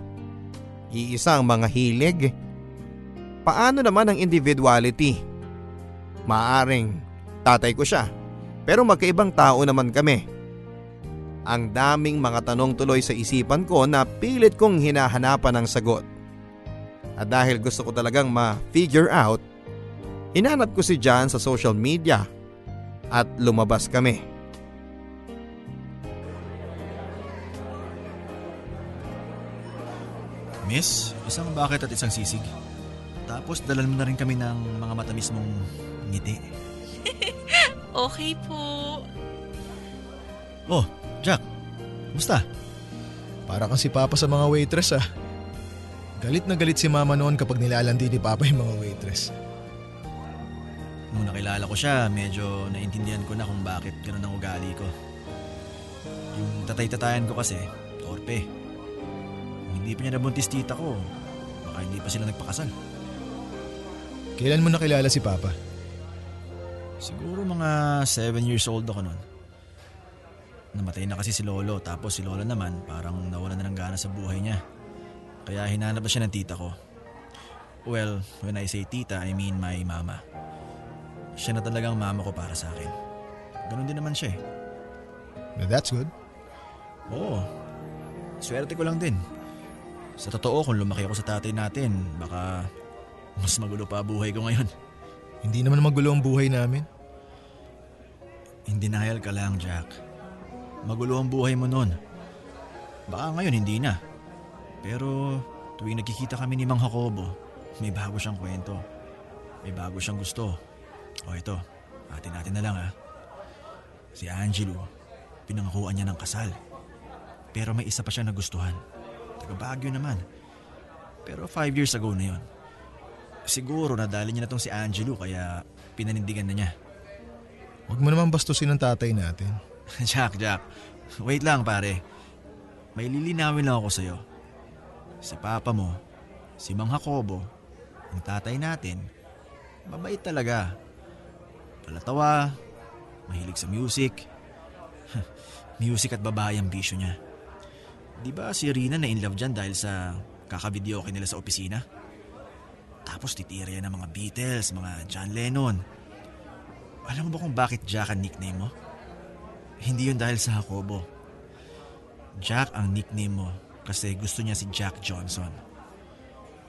Iisa ang mga hilig? Paano naman ang individuality? Maaring tatay ko siya, pero magkaibang tao naman kami. Ang daming mga tanong tuloy sa isipan ko na pilit kong hinahanapan ng sagot. At dahil gusto ko talagang ma-figure out, hinanap ko si John sa social media at lumabas kami. Miss, isang bucket at isang sisig. Tapos dalan mo na rin kami ng mga matamis mong ngiti. Okay po. Oh, Jack, musta? Para kang si Papa sa mga waitress ah. Galit na galit si Mama noon kapag nilalandi ni Papa yung mga waitress. Nung nakilala ko siya, medyo naintindihan ko na kung bakit ganun ang ugali ko. Yung tatay-tatayan ko kasi, torpe. Kung hindi pa niya nabuntis tita ko, baka hindi pa sila nagpakasal. Kailan mo nakilala si Papa? Siguro mga 7 years old ako noon. Namatay na kasi si Lolo, tapos si Lola naman parang nawala na ng gana sa buhay niya. Kaya hinanap na siya ng tita ko. Well, when I say tita, I mean my mama. Siya na talagang mama ko para sa akin. Ganun din naman siya eh. But that's good. Oo. Swerte ko lang din. Sa totoo, kung lumaki ako sa tatay natin, baka mas magulo pa buhay ko ngayon. Hindi naman magulo ang buhay namin. In denial ka lang, Jack. Magulo ang buhay mo noon. Baka ngayon hindi na. Pero tuwing nagkikita kami ni Mang Jacobo, may bago siyang kwento. May bago siyang gusto. O ito, atin-atin na lang ha. Si Angelou, pinangakuan niya ng kasal. Pero may isa pa siya nagustuhan. Taga-Baguio naman. Pero 5 years ago na yon. Siguro nadali niya na tong si Angelou kaya pinanindigan na niya. Huwag mo naman bastusin ang tatay natin. Jack. Wait lang pare. May lilinawin lang ako sa'yo. Si Papa mo, si Mang Jacobo, ang tatay natin, mabait talaga. Palatawa, mahilig sa music. Music at babae ang bisyo niya. Di ba si Reyna na in love dyan dahil sa kakavideoke nila sa opisina? Tapos titira yan ng mga Beatles, mga John Lennon. Alam mo ba kung bakit Jack ang nickname mo? Hindi yun dahil sa Jacobo. Jack ang nickname mo kasi gusto niya si Jack Johnson.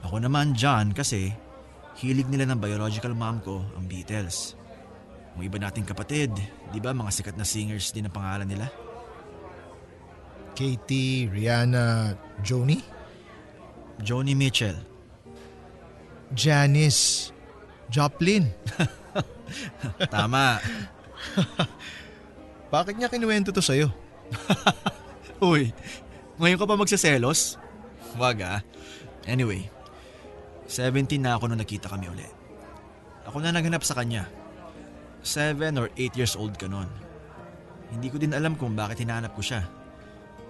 Ako naman John kasi hilig nila ng biological mom ko ang Beatles. Ang iba nating kapatid, di ba mga sikat na singers din ang pangalan nila? Kathy, Rihanna, Joni? Joni Mitchell. Janis Joplin. Tama. Bakit niya kinuwento to sa'yo? Uy, ngayon ka pa magsaselos? Wag ah. Anyway, 17 na ako nung nakita kami ulit. Ako na naghanap sa kanya. 7 or 8 years old ka nun. Hindi ko din alam kung bakit hinahanap ko siya.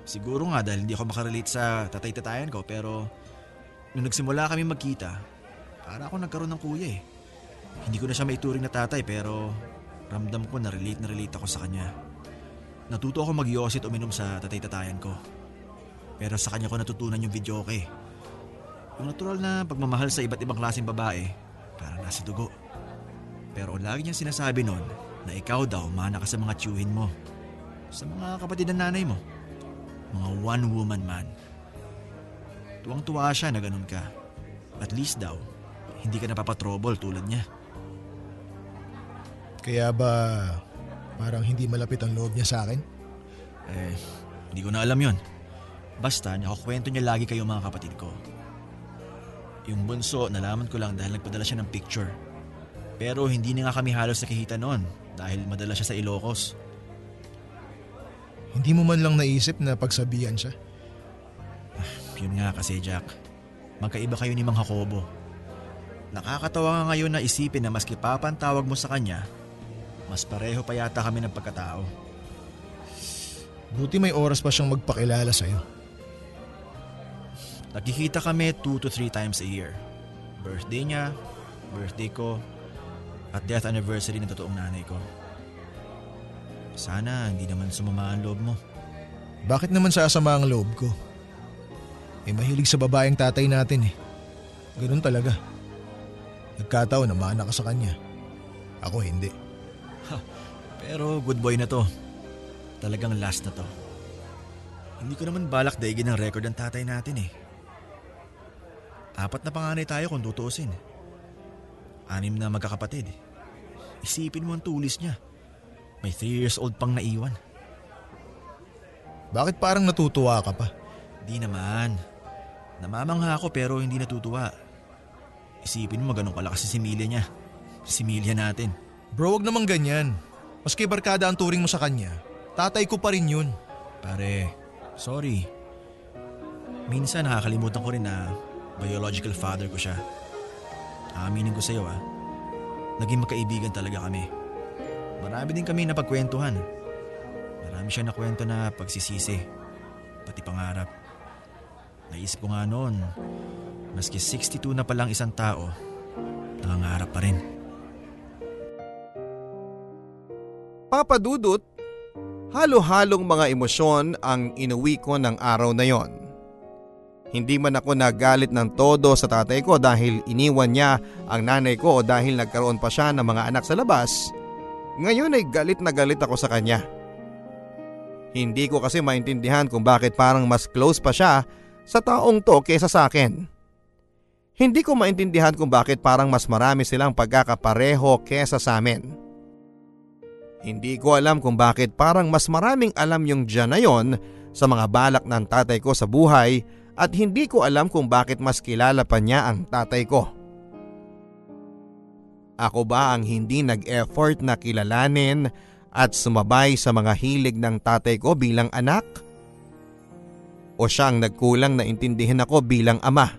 Siguro nga dahil hindi ako makarelate sa tatay-tatayan ko pero nung nagsimula kami magkita, para ako nagkaroon ng kuya eh. Hindi ko na siya maituring na tatay pero ramdam ko na relate ako sa kanya. Natuto ako mag-yosi at uminom sa tatay-tatayan ko. Pero sa kanya ko natutunan yung videoke. Yung natural na pagmamahal sa iba't ibang klaseng babae, parang nasa dugo. Pero lagi niyang sinasabi nun na ikaw daw mana ka sa mga tiyuhin mo. Sa mga kapatid ng nanay mo. Mga one-woman man. Tuwang-tuwa siya na ganun ka. At least daw, hindi ka napapatrobol tulad niya. Kaya ba... parang hindi malapit ang loob niya sa akin? Eh, hindi ko na alam yun. Basta, nakakwento niya lagi kayo mga kapatid ko. Yung bunso, nalaman ko lang dahil nagpadala siya ng picture. Pero hindi na nga kami halos nakikita noon dahil madala siya sa Ilocos. Hindi mo man lang naisip na pagsabihan siya? Yun nga kasi, Jack. Magkaiba kayo ni Mang Jacobo. Nakakatawa nga ngayon na isipin na maski papantawag mo sa kanya, mas pareho pa yata kami ng pagkatao. Buti may oras pa siyang magpakilala sa'yo. Nagkikita kami 2 to 3 times a year. Birthday niya, birthday ko, at death anniversary ng totoong nanay ko. Sana hindi naman sumama ang loob mo. Bakit naman sasama ang loob ko? Eh mahilig sa babaeng tatay natin eh. Ganun talaga. Nagkataon na mana ka sa kanya. Ako hindi. Pero good boy na to. Talagang last na to. Hindi ko naman balak daigin ng record ang tatay natin eh. 4 na panganay tayo kung tutuusin. 6 na magkakapatid. Isipin mo ang tulis niya. May 3 years old pang naiwan. Bakit parang natutuwa ka pa? Di naman. Namamangha ako pero hindi natutuwa. Isipin mo ganun kalakas si Milya niya. Si Milya natin. Bro, wag naman ganyan. Maski barkada ang turing mo sa kanya, tatay ko pa rin yun. Pare, sorry. Minsan nakakalimutan ko rin na biological father ko siya. Aaminin ko sa'yo ah. Naging magkaibigan talaga kami. Marami din kami napagkwentuhan. Marami siya nakwento na pagsisisi, pati pangarap. Naisip ko nga noon, maski 62 na palang isang tao, nangangarap pa rin. Papa Dudut, halo-halong mga emosyon ang inuwi ko ng araw na yon. Hindi man ako nagalit ng todo sa tatay ko dahil iniwan niya ang nanay ko o dahil nagkaroon pa siya ng mga anak sa labas, ngayon ay galit na galit ako sa kanya. Hindi ko kasi maintindihan kung bakit parang mas close pa siya sa taong to kaysa sa akin. Hindi ko maintindihan kung bakit parang mas marami silang pagkakapareho kaysa sa amin. Hindi ko alam kung bakit parang mas maraming alam yung dyan na yon sa mga balak ng tatay ko sa buhay at hindi ko alam kung bakit mas kilala pa niya ang tatay ko. Ako ba ang hindi nag-effort na kilalanin at sumabay sa mga hilig ng tatay ko bilang anak? O siyang nagkulang na intindihin ako bilang ama?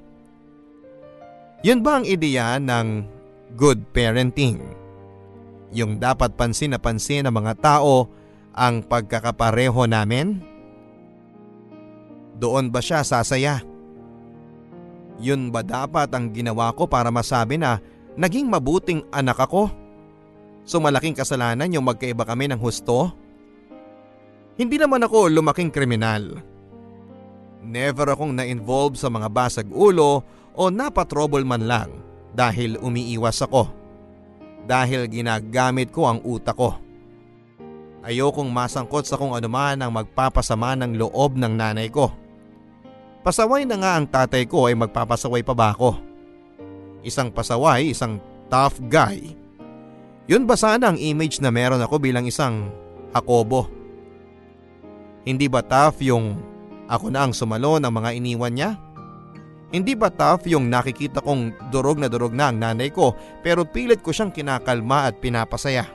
Yun ba ang ideya ng good parenting? Yung dapat pansin na pansin ng mga tao ang pagkakapareho namin? Doon ba siya sasaya? Yun ba dapat ang ginawa ko para masabi na naging mabuting anak ako? So malaking kasalanan yung magkaiba kami ng husto? Hindi naman ako lumaking kriminal. Never akong na-involve sa mga basag ulo o napatrouble man lang dahil umiiwas ako. Dahil ginagamit ko ang utak ko. Ayokong masangkot sa kung anuman ang magpapasama ng loob ng nanay ko. Pasaway na nga ang tatay ko ay magpapasaway pa ba ako? Isang pasaway, isang tough guy. Yun ba sana ang image na meron ako bilang isang Jacobo? Hindi ba tough yung ako na ang sumalo ng mga iniwan niya? Hindi ba tough yung nakikita kong durog na ang nanay ko pero pilit ko siyang kinakalma at pinapasaya?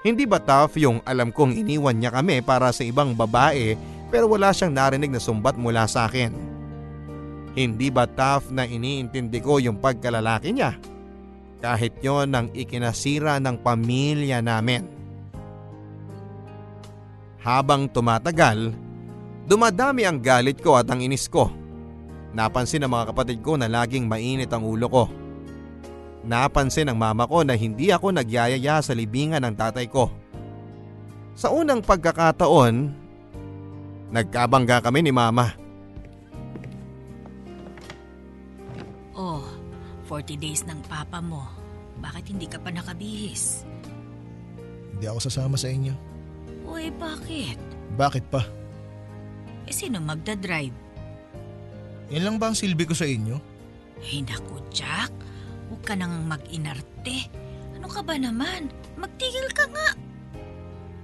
Hindi ba tough yung alam kong iniwan niya kami para sa ibang babae pero wala siyang narinig na sumbat mula sa akin? Hindi ba tough na iniintindi ko yung pagkalalaki niya? Kahit yon ang ikinasira ng pamilya namin. Habang tumatagal, dumadami ang galit ko at ang inis ko. Napansin ng mga kapatid ko na laging mainit ang ulo ko. Napansin ng mama ko na hindi ako nagyayaya sa libingan ng tatay ko. Sa unang pagkakataon, nagkabangga kami ni mama. Oh, 40 days ng papa mo. Bakit hindi ka pa nakabihis? Hindi ako sasama sa inyo. Uy, bakit? Bakit pa? Eh, sino magdadrive? Yan lang ba ang silbi ko sa inyo? Hey, naku, Jack. Huwag ka nang mag-inarte. Ano ka ba naman? Magtigil ka nga.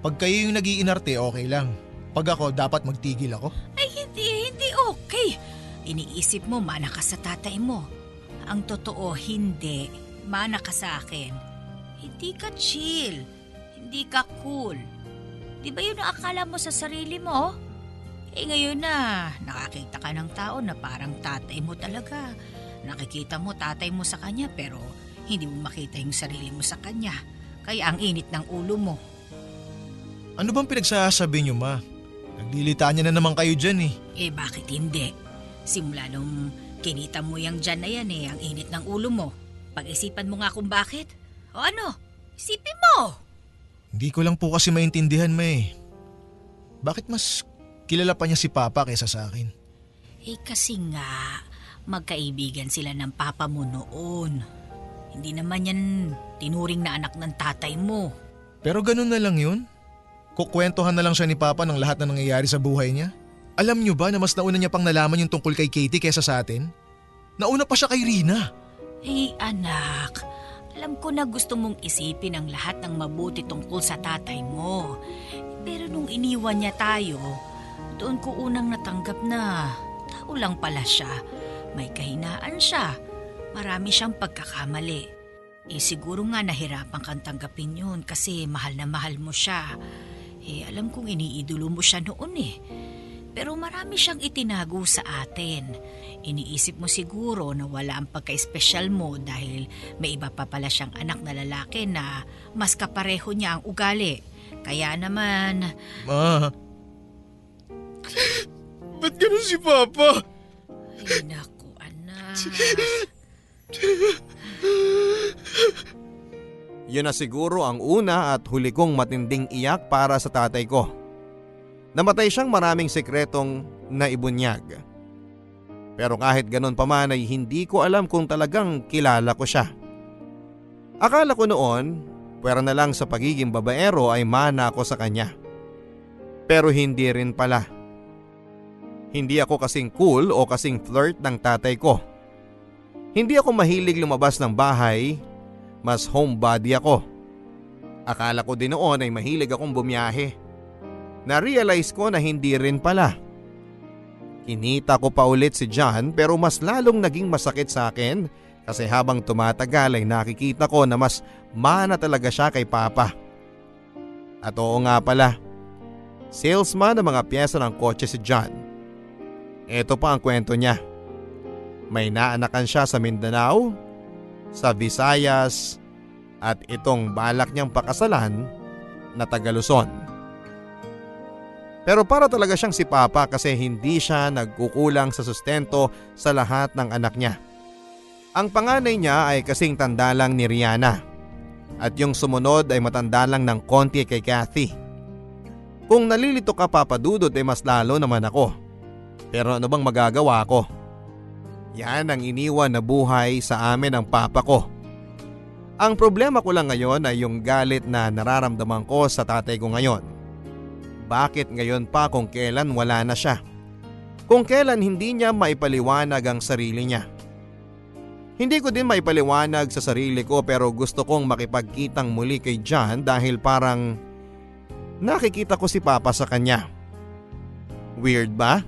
Pag kayo yung nag-iinarte, okay lang. Pag ako, dapat magtigil ako? Ay, hindi okay. Iniisip mo, mana ka sa tatay mo. Ang totoo, hindi. Mana ka sa akin. Hindi ka chill. Hindi ka cool. Di ba yun ang akala mo sa sarili mo? Eh ngayon na, nakakita ka ng tao na parang tatay mo talaga. Nakikita mo tatay mo sa kanya pero hindi mo makita yung sarili mo sa kanya. Kaya ang init ng ulo mo. Ano bang pinagsasabi niyo, ma? Naglilitaan niya na naman kayo dyan eh. Eh bakit hindi? Simula nung kinita mo yung dyan na yan eh, ang init ng ulo mo. Pag-isipan mo nga kung bakit. O ano? Isipin mo! Hindi ko lang po kasi maintindihan, ma eh. Bakit mas kilala pa niya si Papa kaysa sa akin? Eh kasi nga, magkaibigan sila ng papa mo noon. Hindi naman yan tinuring na anak ng tatay mo. Pero ganun na lang yun? Kukwentuhan na lang siya ni Papa ng lahat na nangyayari sa buhay niya? Alam niyo ba na mas nauna niya pang nalaman yung tungkol kay Katie kesa sa atin? Nauna pa siya kay Reyna. Eh anak, alam ko na gusto mong isipin ang lahat ng mabuti tungkol sa tatay mo. Pero nung iniwan niya tayo, doon ko unang natanggap na tao lang pala siya. May kahinaan siya. Marami siyang pagkakamali. Eh siguro nga nahirapan kang tanggapin yun kasi mahal na mahal mo siya. Eh alam kong iniidolo mo siya noon eh. Pero marami siyang itinago sa atin. Iniisip mo siguro na wala ang pagka-espesyal mo dahil may iba pa pala siyang anak na lalaki na mas kapareho niya ang ugali. Kaya naman... Ma! Ba't ganun si Papa? Ay naku, anak. Yun na siguro ang una at huli kong matinding iyak para sa tatay ko. Namatay siyang maraming sekretong naibunyag. Pero kahit ganun pa man ay hindi ko alam kung talagang kilala ko siya. Akala ko noon, puwera na lang sa pagiging babaero ay mana ko sa kanya. Pero hindi rin pala. Hindi ako kasing cool o kasing flirt ng tatay ko. Hindi ako mahilig lumabas ng bahay, mas homebody ako. Akala ko din noon ay mahilig akong bumiyahe. Na-realize ko na hindi rin pala. Kinita ko pa ulit si John pero mas lalong naging masakit sa akin kasi habang tumatagal ay nakikita ko na mas mana talaga siya kay Papa. At oo nga pala, salesman ng mga piyesa ng kotse si John. Ito pa ang kwento niya. May naanakan siya sa Mindanao, sa Visayas at itong balak niyang pakasalan na Tagaluson. Pero para talaga siyang si Papa kasi hindi siya nagkukulang sa sustento sa lahat ng anak niya. Ang panganay niya ay kasing tanda lang ni Rihanna at yung sumunod ay matanda lang ng konti kay Kathy. Kung nalilito ka papadudod ay mas lalo naman ako. Pero ano bang magagawa ko? Yan ang iniwan na buhay sa amin ng Papa ko. Ang problema ko lang ngayon ay yung galit na nararamdaman ko sa tatay ko ngayon. Bakit ngayon pa kung kailan wala na siya? Kung kailan hindi niya maipaliwanag ang sarili niya. Hindi ko din maipaliwanag sa sarili ko pero gusto kong makipagkitang muli kay John dahil parang nakikita ko si Papa sa kanya. Weird ba?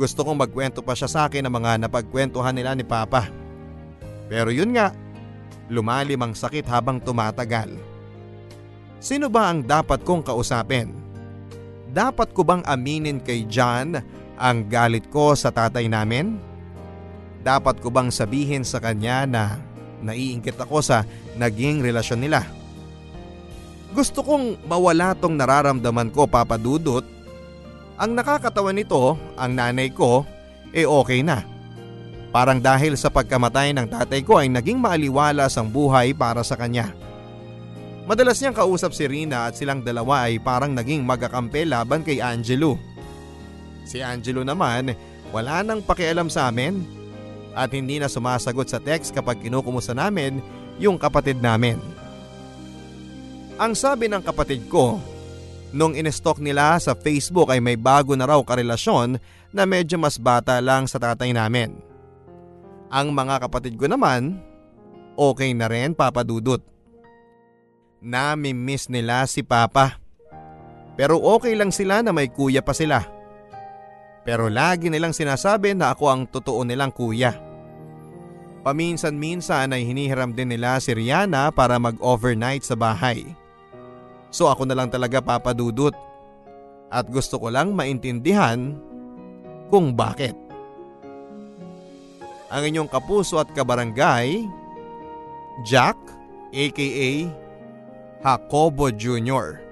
Gusto kong magkwento pa siya sa akin ng mga napagkwentuhan nila ni Papa. Pero yun nga, lumalim ang sakit habang tumatagal. Sino ba ang dapat kong kausapin? Dapat ko bang aminin kay John ang galit ko sa tatay namin? Dapat ko bang sabihin sa kanya na naiinggit ako sa naging relasyon nila? Gusto kong mawala tong nararamdaman ko, Papa Dudut. Ang nakakatawa nito, ang nanay ko, okay na. Parang dahil sa pagkamatay ng tatay ko ay naging maaliwalas ang buhay para sa kanya. Madalas niyang kausap si Reyna at silang dalawa ay parang naging magkakampi laban kay Angelou. Si Angelou naman wala nang pakialam sa amin at hindi na sumasagot sa text kapag kinukumusta namin yung kapatid namin. Ang sabi ng kapatid ko, nung inestalk nila sa Facebook ay may bago na raw karelasyon na medyo mas bata lang sa tatay namin. Ang mga kapatid ko naman, okay na rin, Papa Dudut. Nami-miss nila si Papa. Pero okay lang sila na may kuya pa sila. Pero lagi nilang sinasabi na ako ang totoo nilang kuya. Paminsan-minsan ay hinihiram din nila si Rihanna para mag-overnight sa bahay. So ako na lang talaga, Papa Dudut. At gusto ko lang maintindihan kung bakit. Ang inyong kapuso at kabarangay, Jack, a.k.a. Jacobo Jr.